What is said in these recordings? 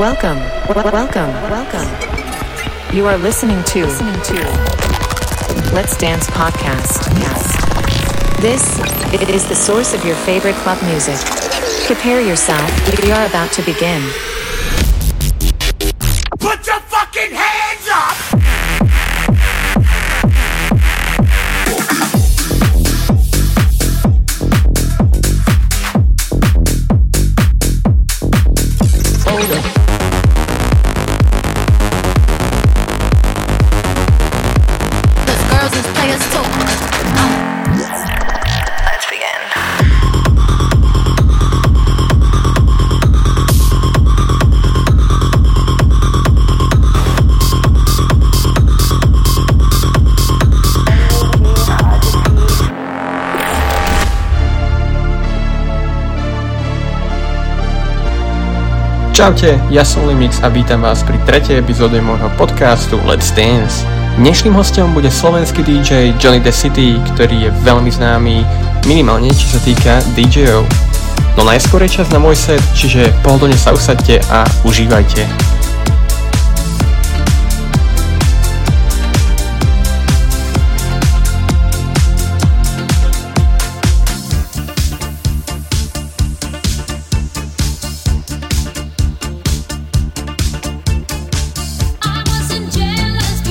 Welcome. You are listening to Let's Dance Podcast. Yes. This is the source of your favorite club music. Prepare yourself. We are about to begin. Put your fucking hands up! Čaute, ja som LiMix a vítam vás pri tretej epizóde môjho podcastu Let's Dance. Dnešným hostom bude slovenský DJ Johnny the City, ktorý je veľmi známy, minimálne čo sa týka DJov. No najskôr je čas na môj set, čiže pohodlne sa usaďte a užívajte. Isn't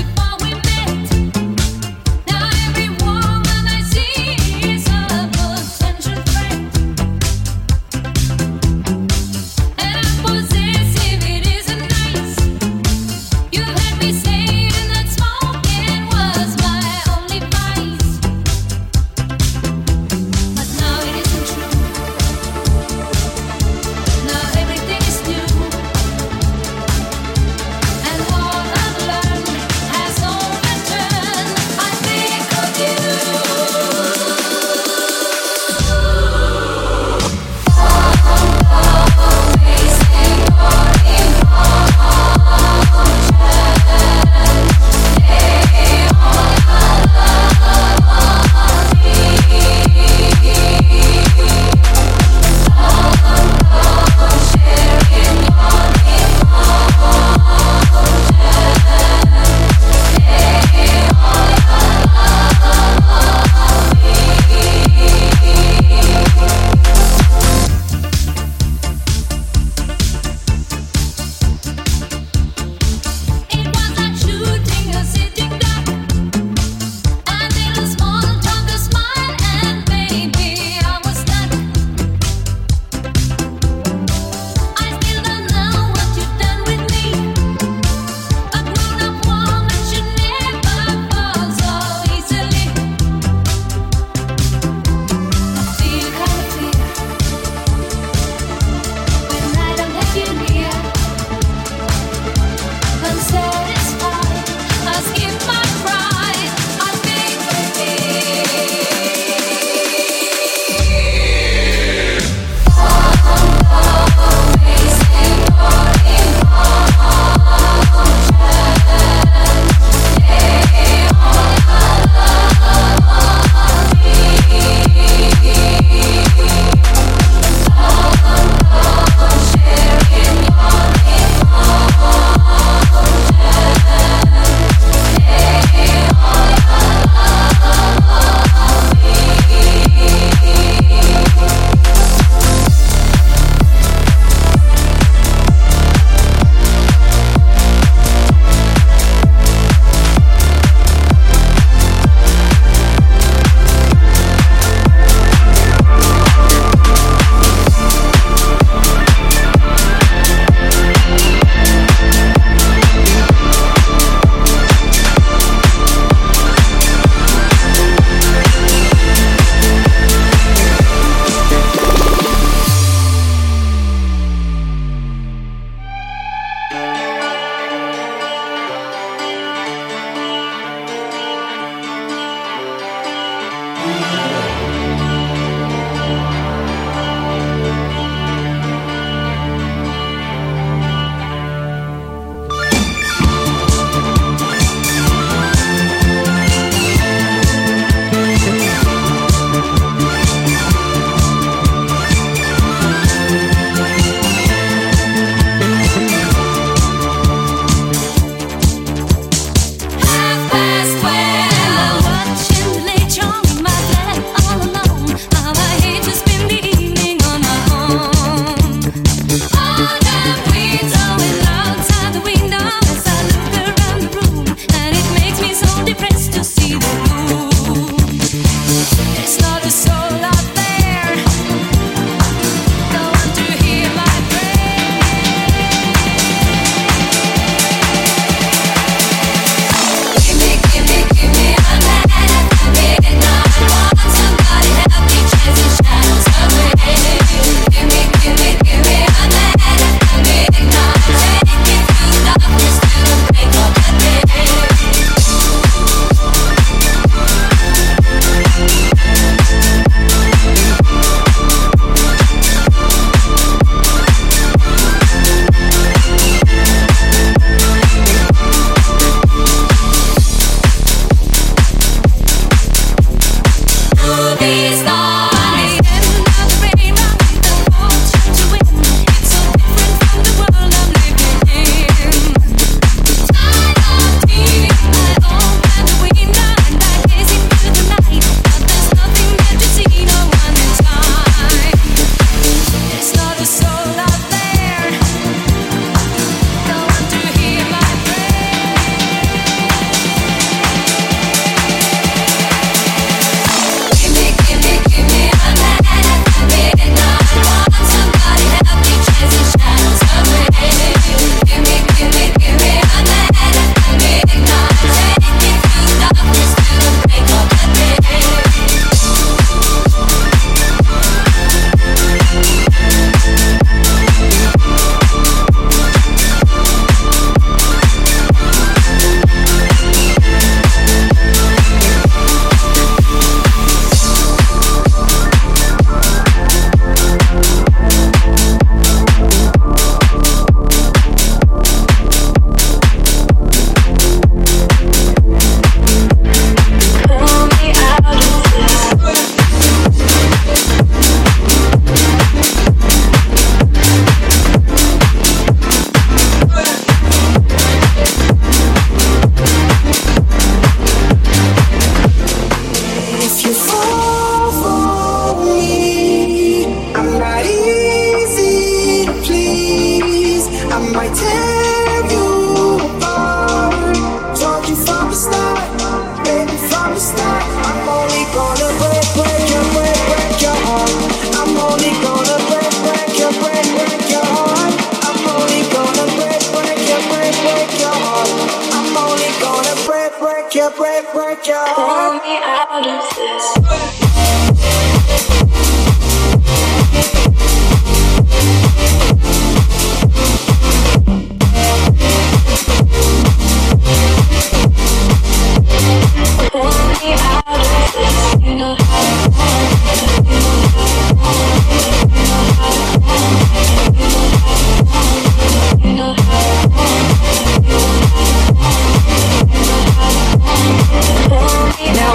Pull me out of this.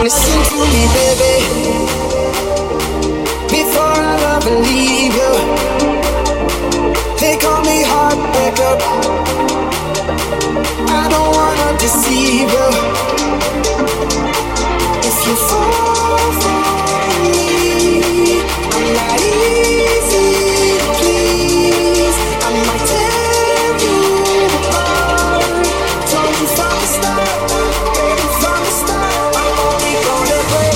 Listen to me, baby, before I love and leave you. They call me heartbreaker, I don't wanna deceive you. If you fall for me, I'm not easy, please. I might tear you apart. Told you from the start.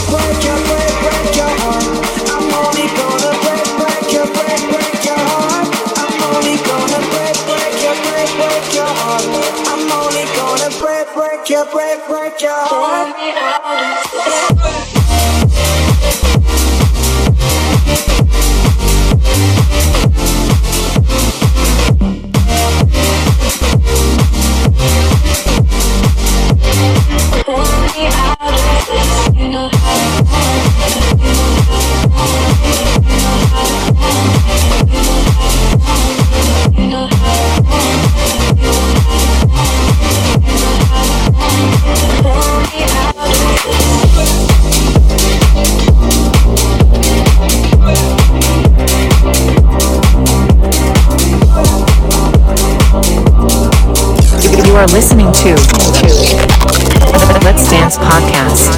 Break your heart. Pull me out of this. You are listening to Let's Dance Podcast.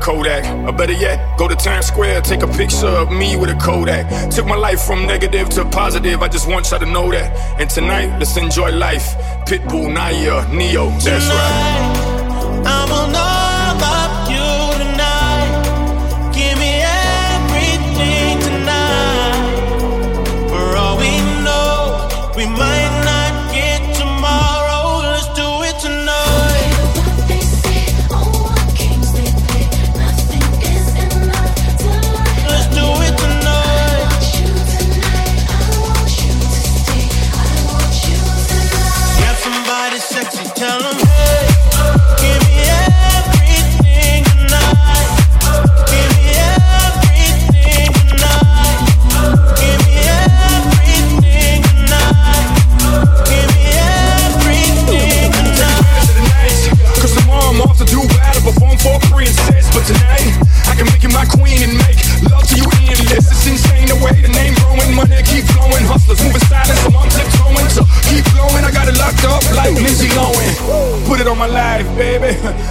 Kodak, or better yet, go to Times Square, take a picture of me with a Kodak. Took my life from negative to positive, I just want y'all to know that. And tonight, let's enjoy life. Pitbull, Naya, Neo, that's right. I'm on all my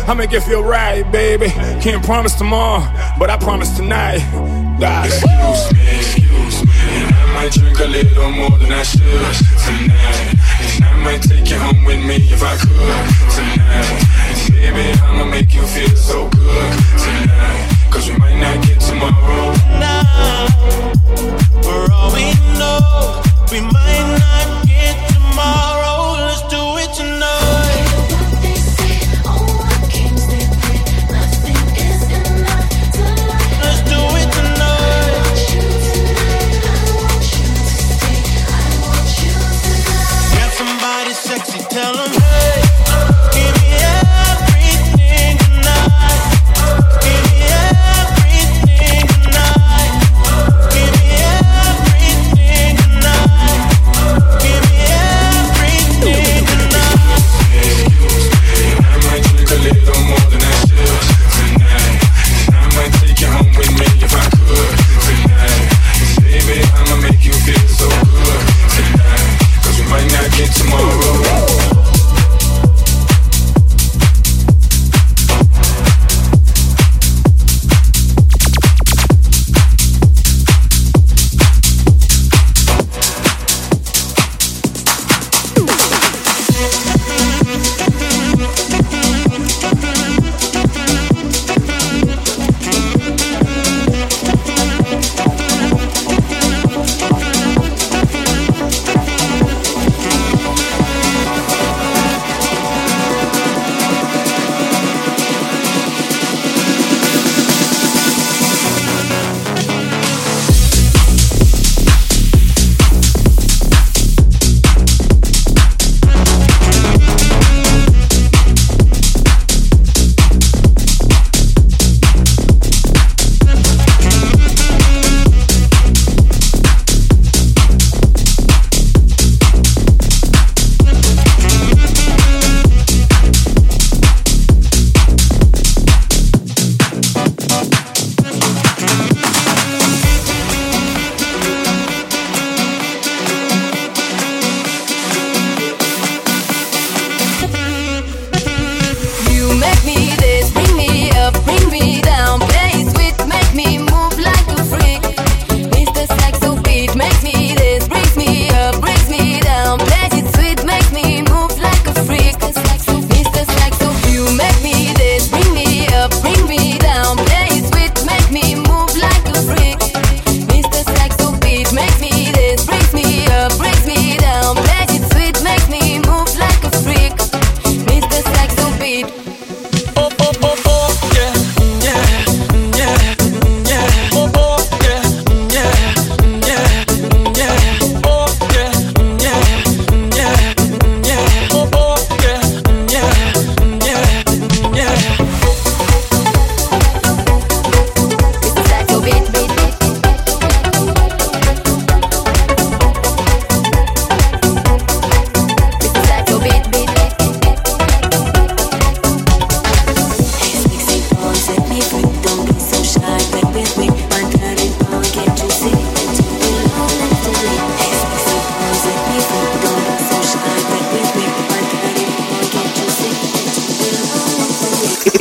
I make it feel right, baby. Can't promise tomorrow, but I promise tonight. Die. Excuse me, I might drink a little more than I should tonight. And I might take you home with me if I could tonight. Baby, I'ma make you feel so good tonight. Cause we might not get tomorrow. Now, for all we know, we might not get tomorrow. Let's do it tonight. You know what they say, all my games they play, nothing is enough tonight. Let's do it tonight. I want you tonight, I want you to stay, I want you tonight. Got somebody sexy, tell them, hey, give me everything tonight.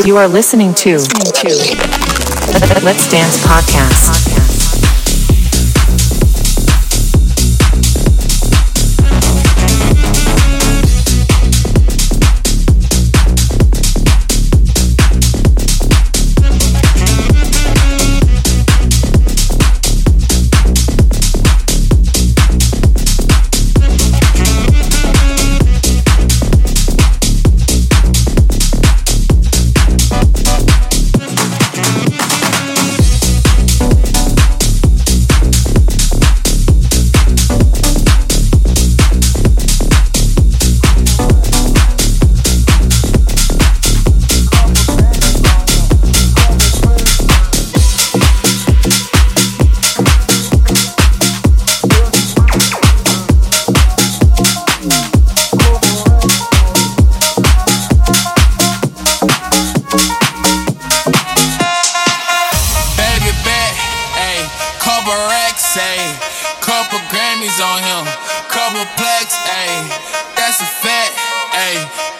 You are listening to Let's Dance Podcast.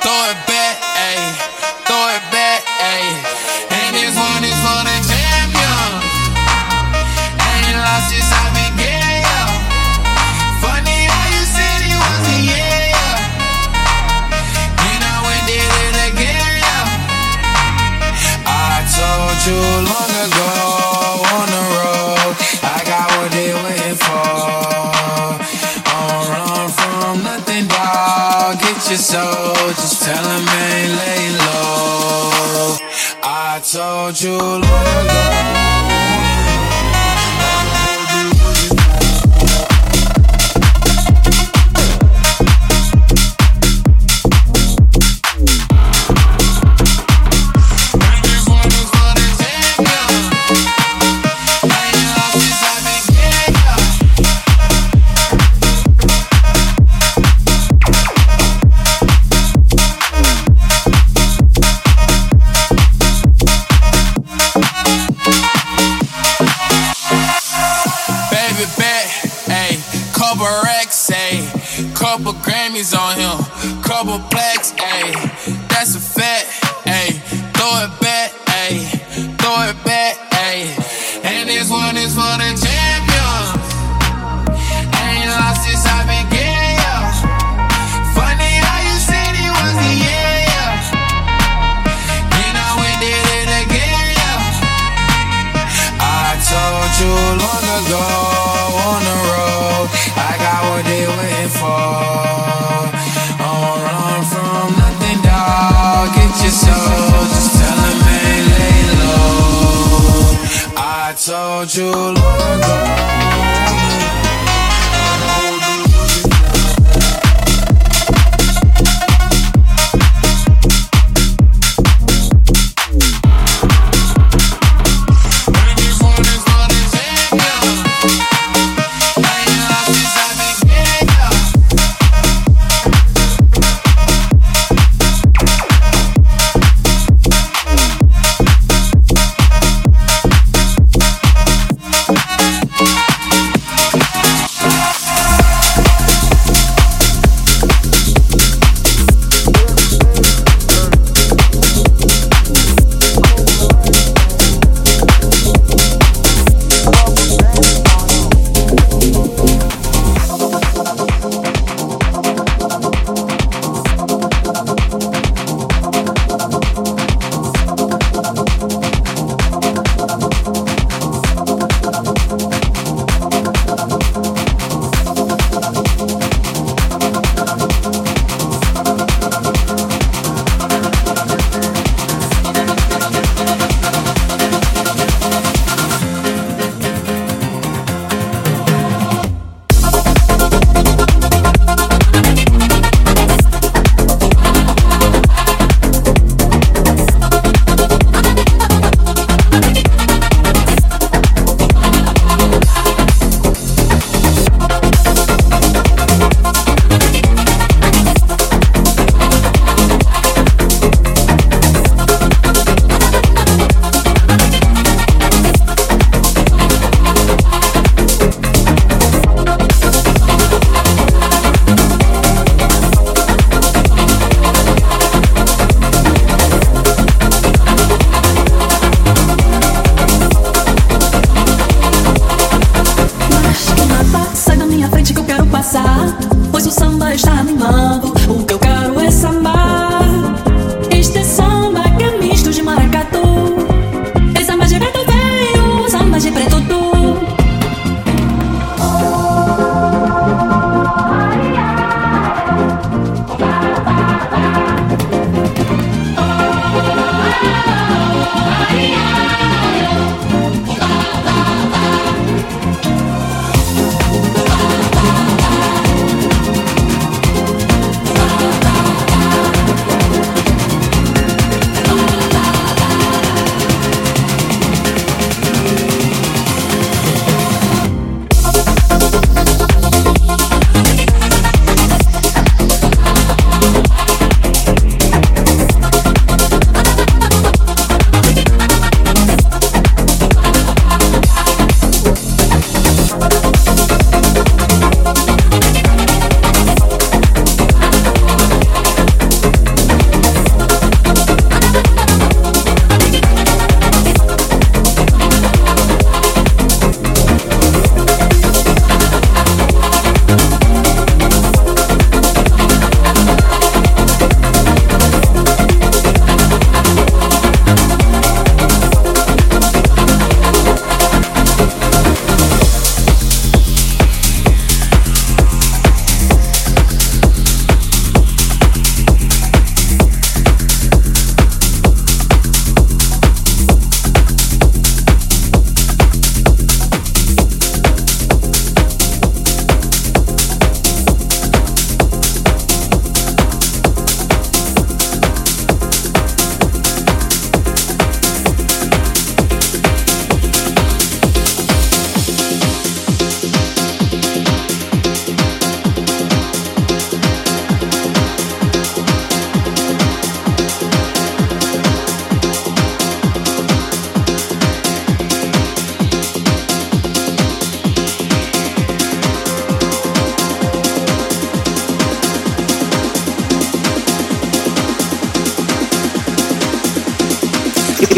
Throw it back, ayy. so just tell him ain't laying low. I told you long ago. Couple Grammys on him, couple plaques, ayy. That's a fact, ayy. Throw it back, ayy. Throw it back, ayy. And this one is for the champions. Ain't lost since I've been getting ya. Funny how you said it was the year, yeah. Then I went did it again, yeah. I told you long ago on the road, I got what they waiting for. So just tell him ain't lay low. I told you long ago.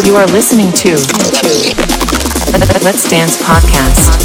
You are listening to Let's Dance Podcast.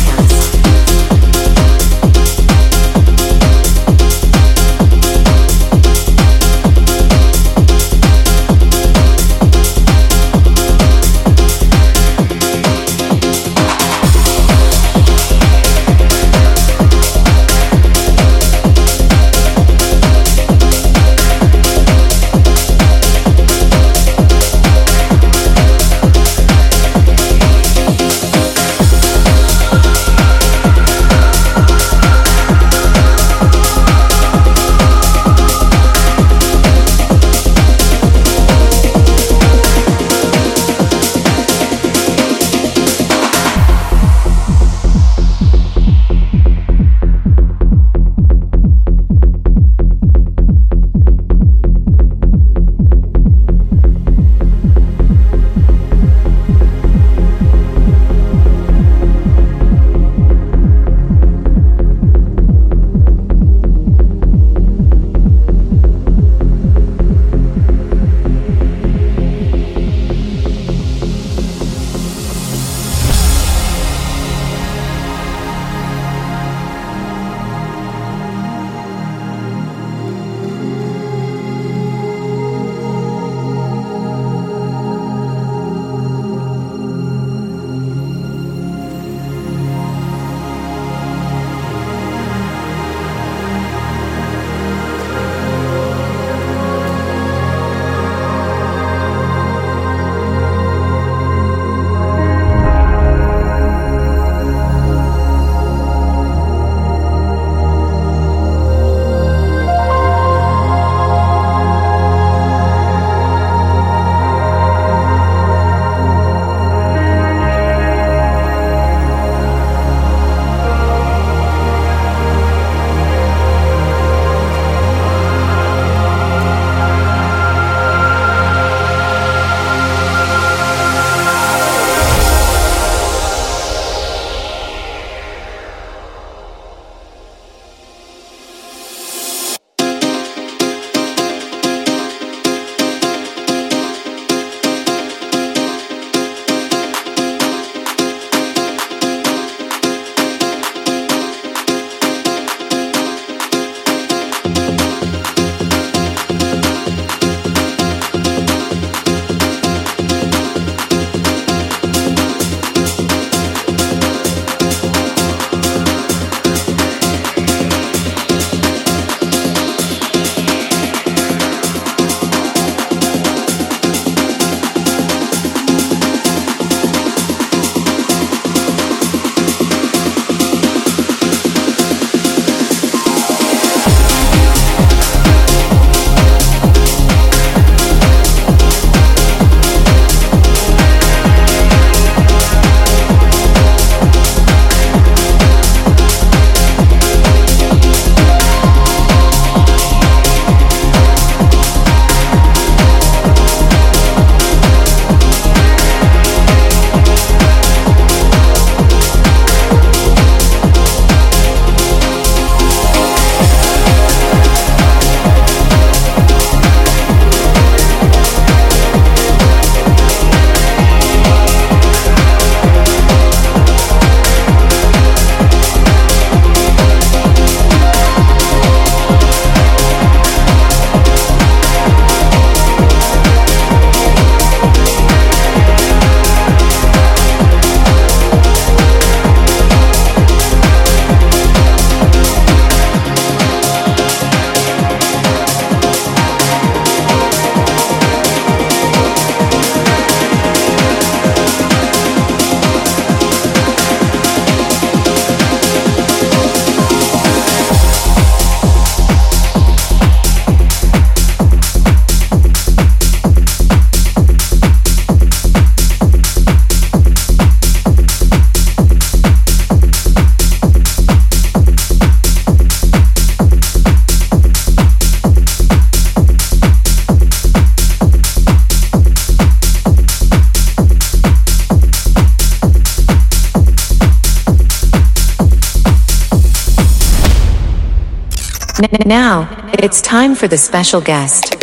Now, it's time for the special guest.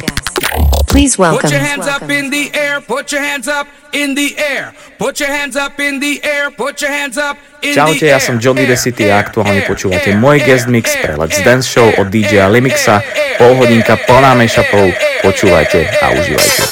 Please welcome. Put your hands up in the air. Put your hands up in the air. Put your hands up in the air. Put your hands up in the air. Čaute, ja som Johnny the City a aktuálne počúvate môj guest mix pre Let's Dance Show od DJ LiMixa. Polhodinka plná mashupov. Počúvajte a užívajte.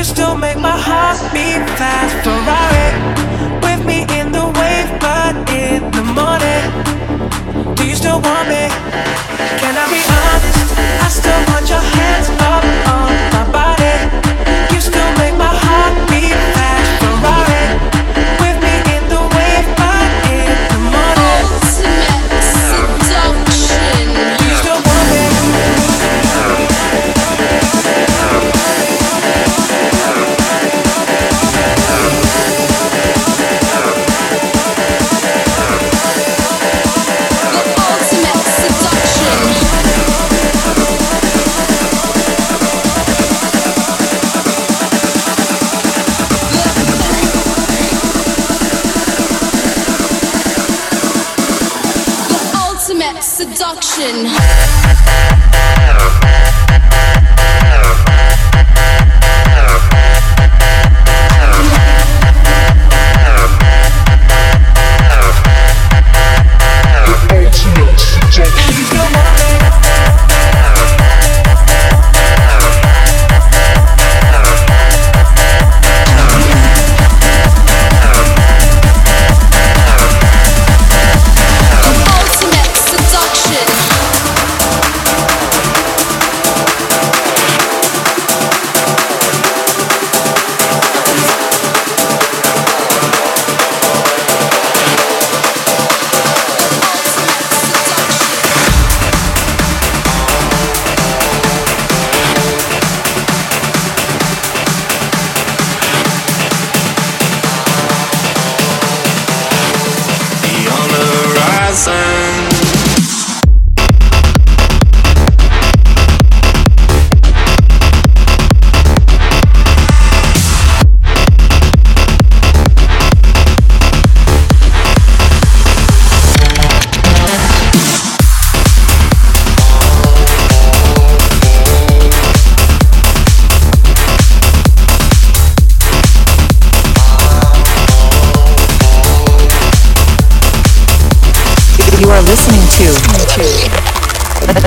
you still make my heart beat fast. Ferrari, with me in the wave, but in the morning, do you still want me? Can I be honest? I still want your hands up on my body. You still make my heart beat fast. Ferrari, with me in the wave, but in the morning, do you still want me?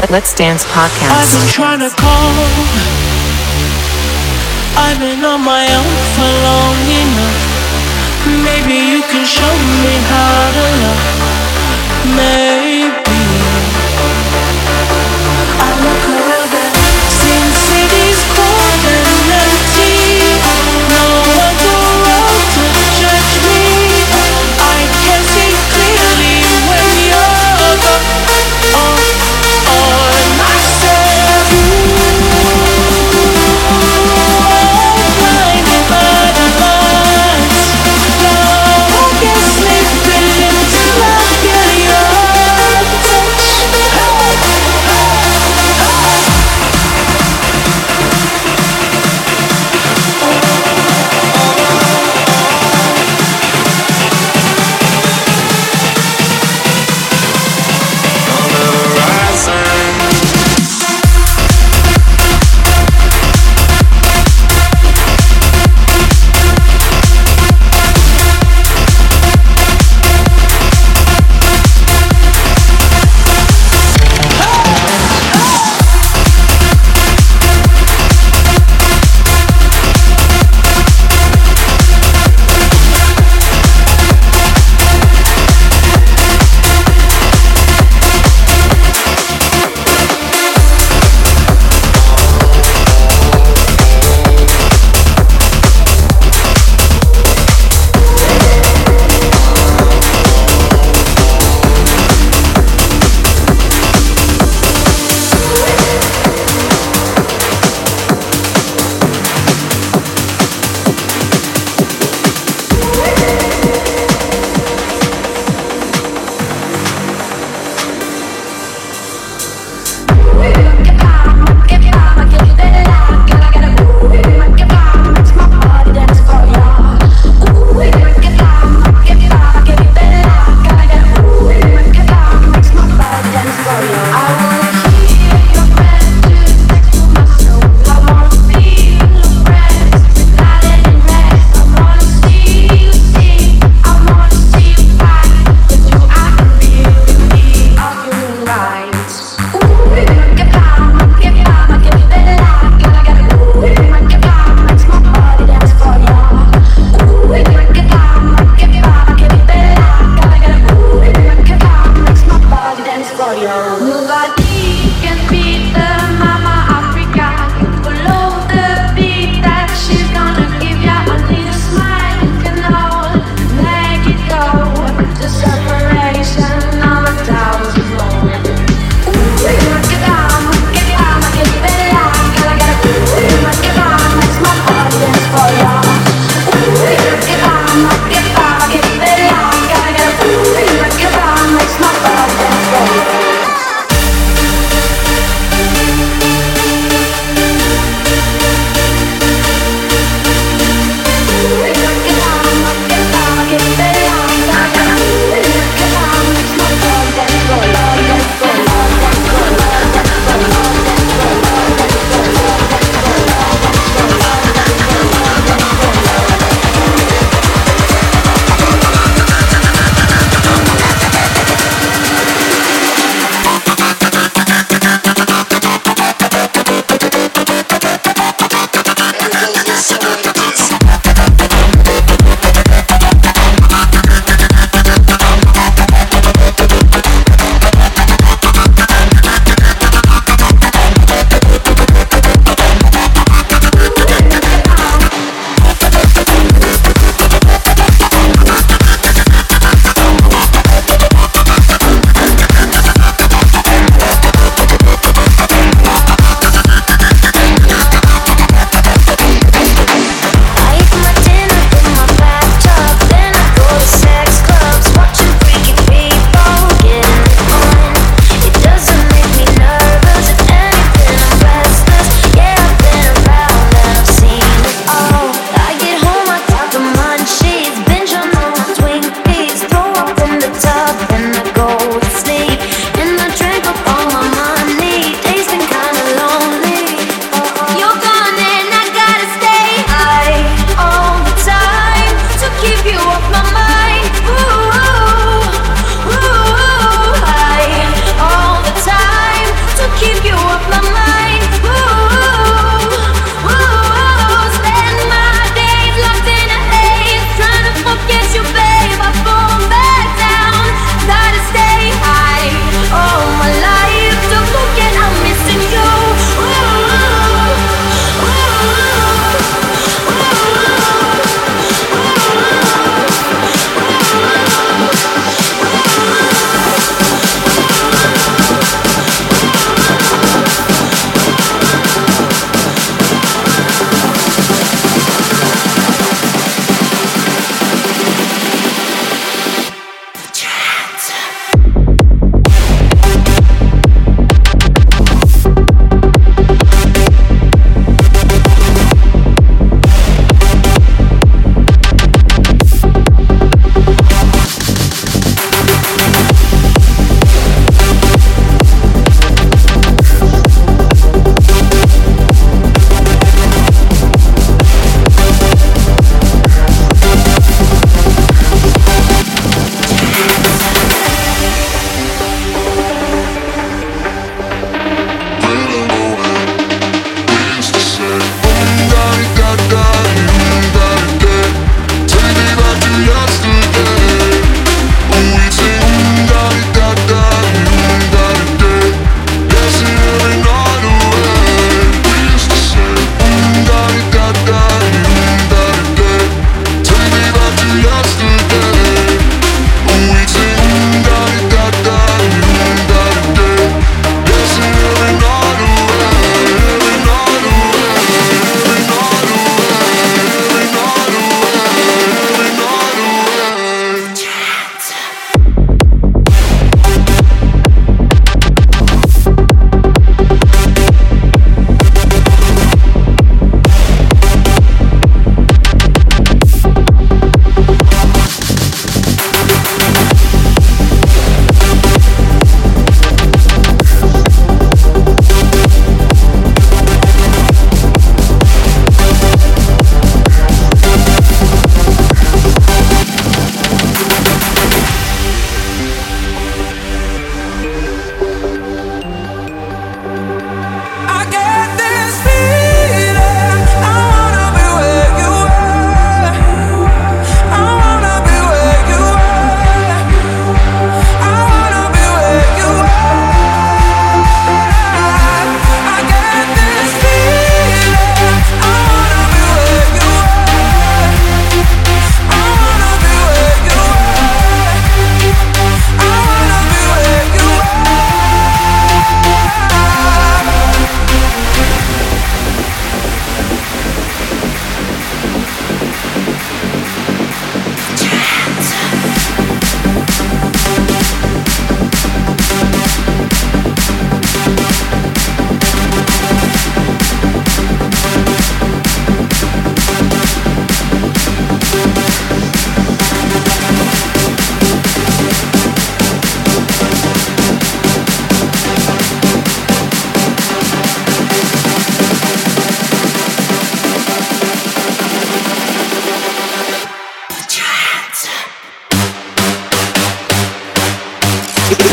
Let's Dance Podcast. I've been trying to call, I've been on my own for long enough. Maybe you can show me how to love. Maybe I look around and Sin City's cold and empty. No one's around to judge me. I can see clearly when you're on. Now I can sleep in love, girl, you're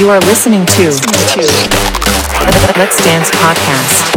You are listening to Let's Dance Podcast.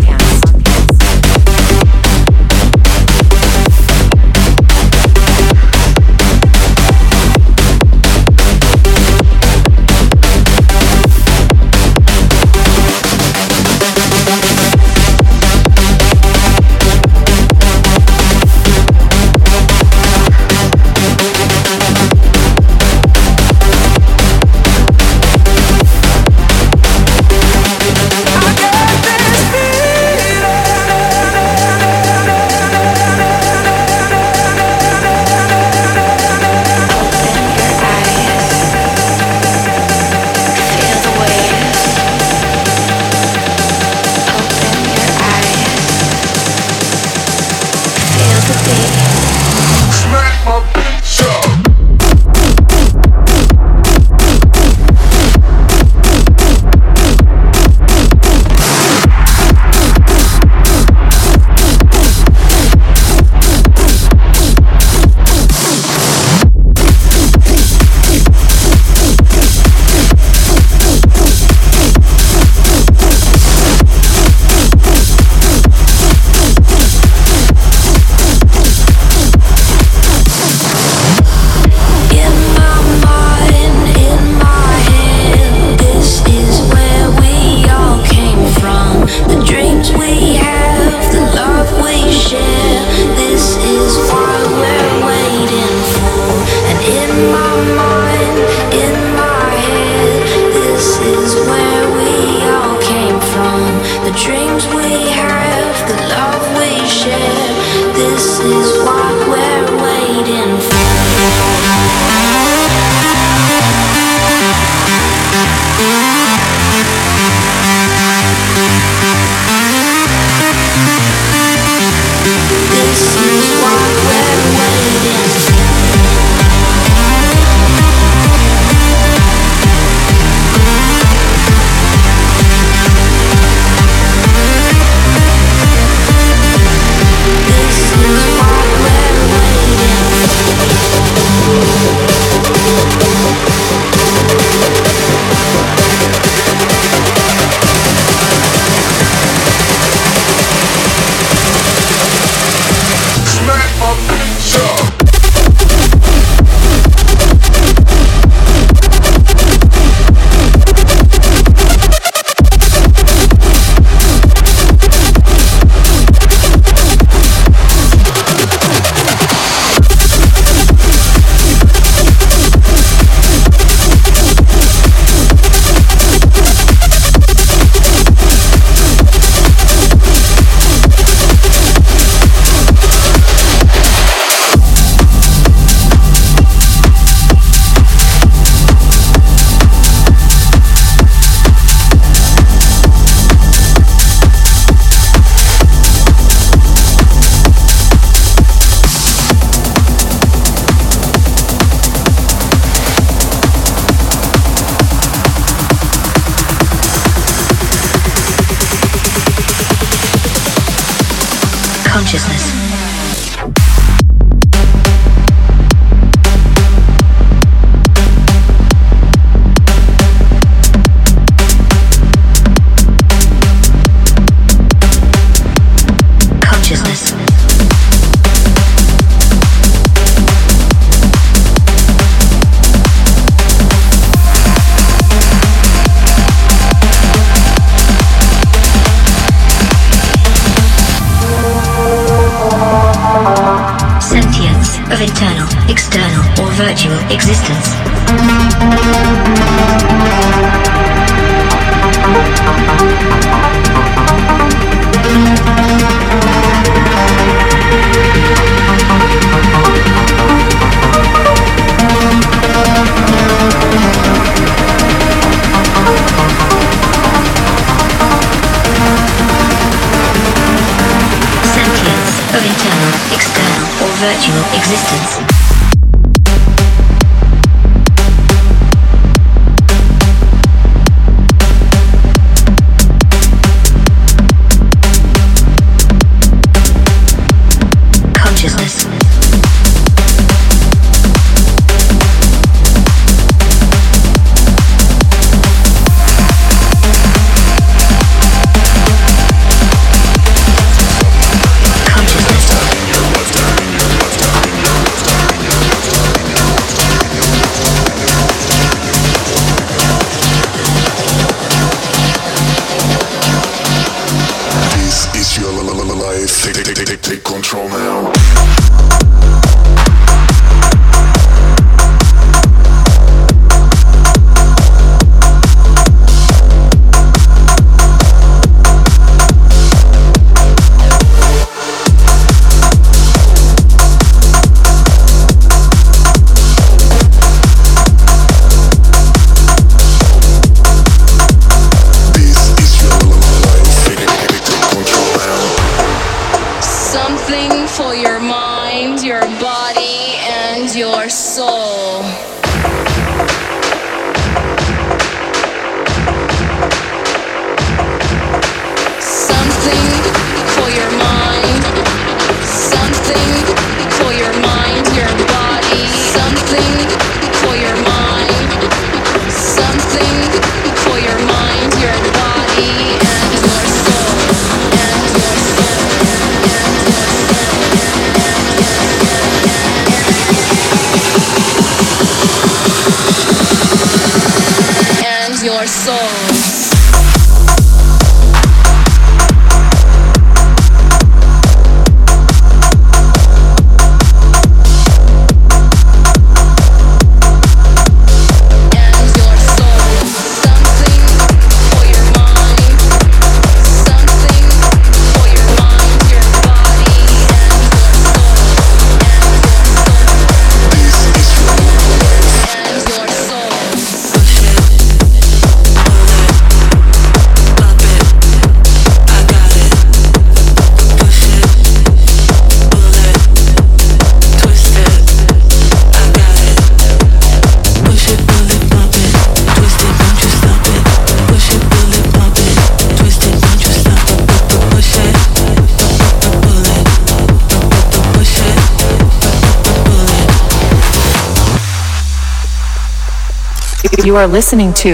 You are listening to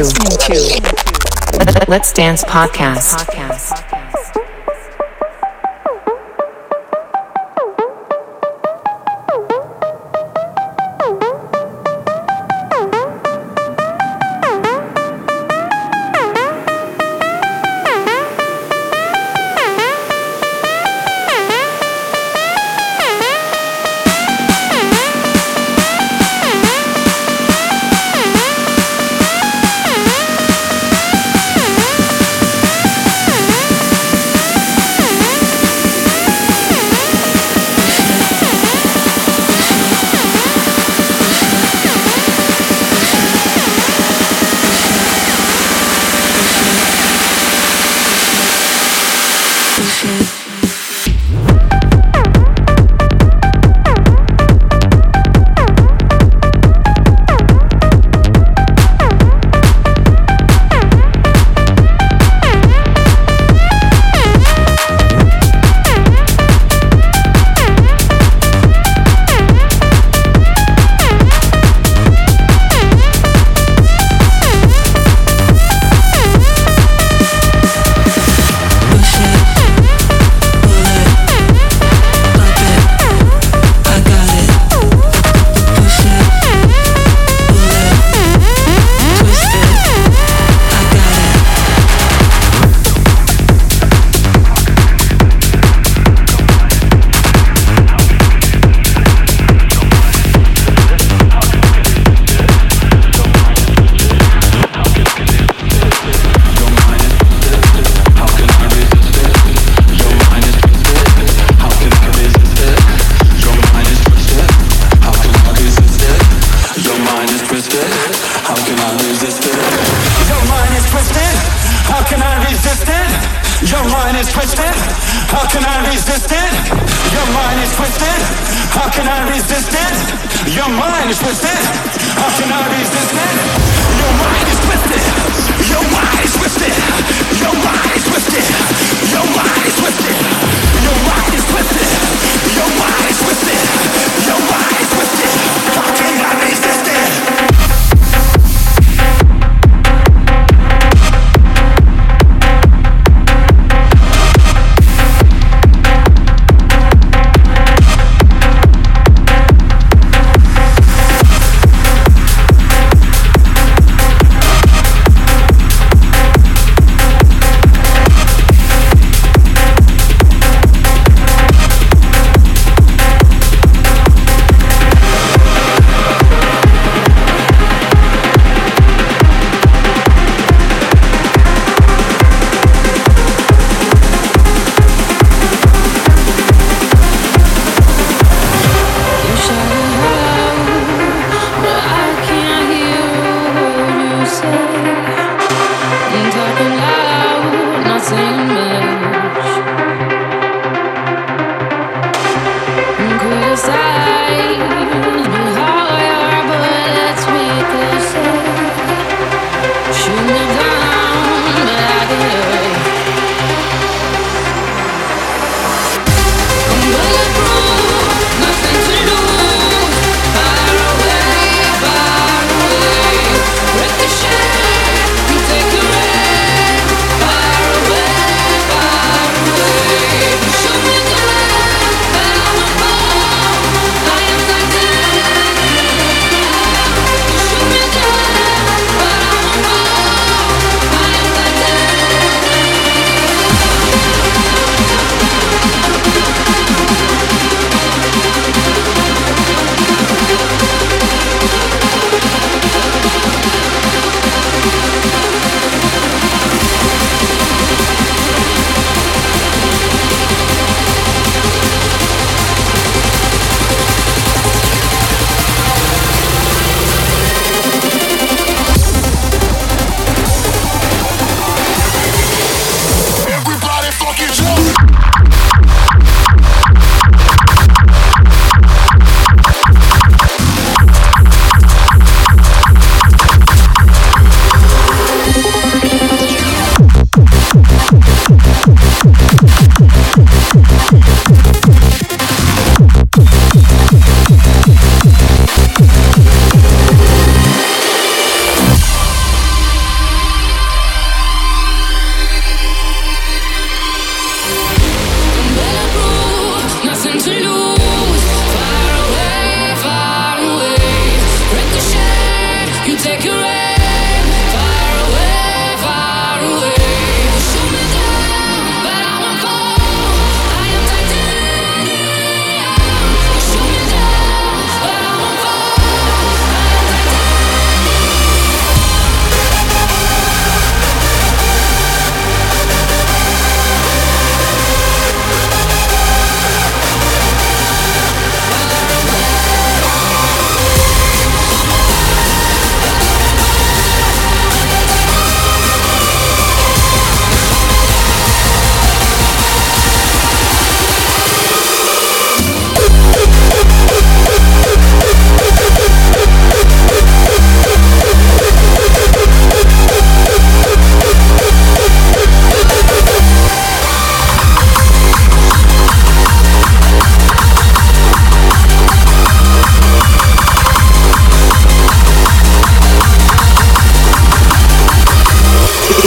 Let's Dance Podcast.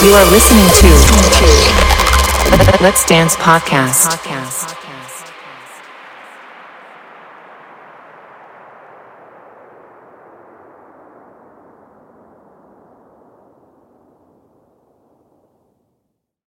You are listening to Let's Dance Podcast.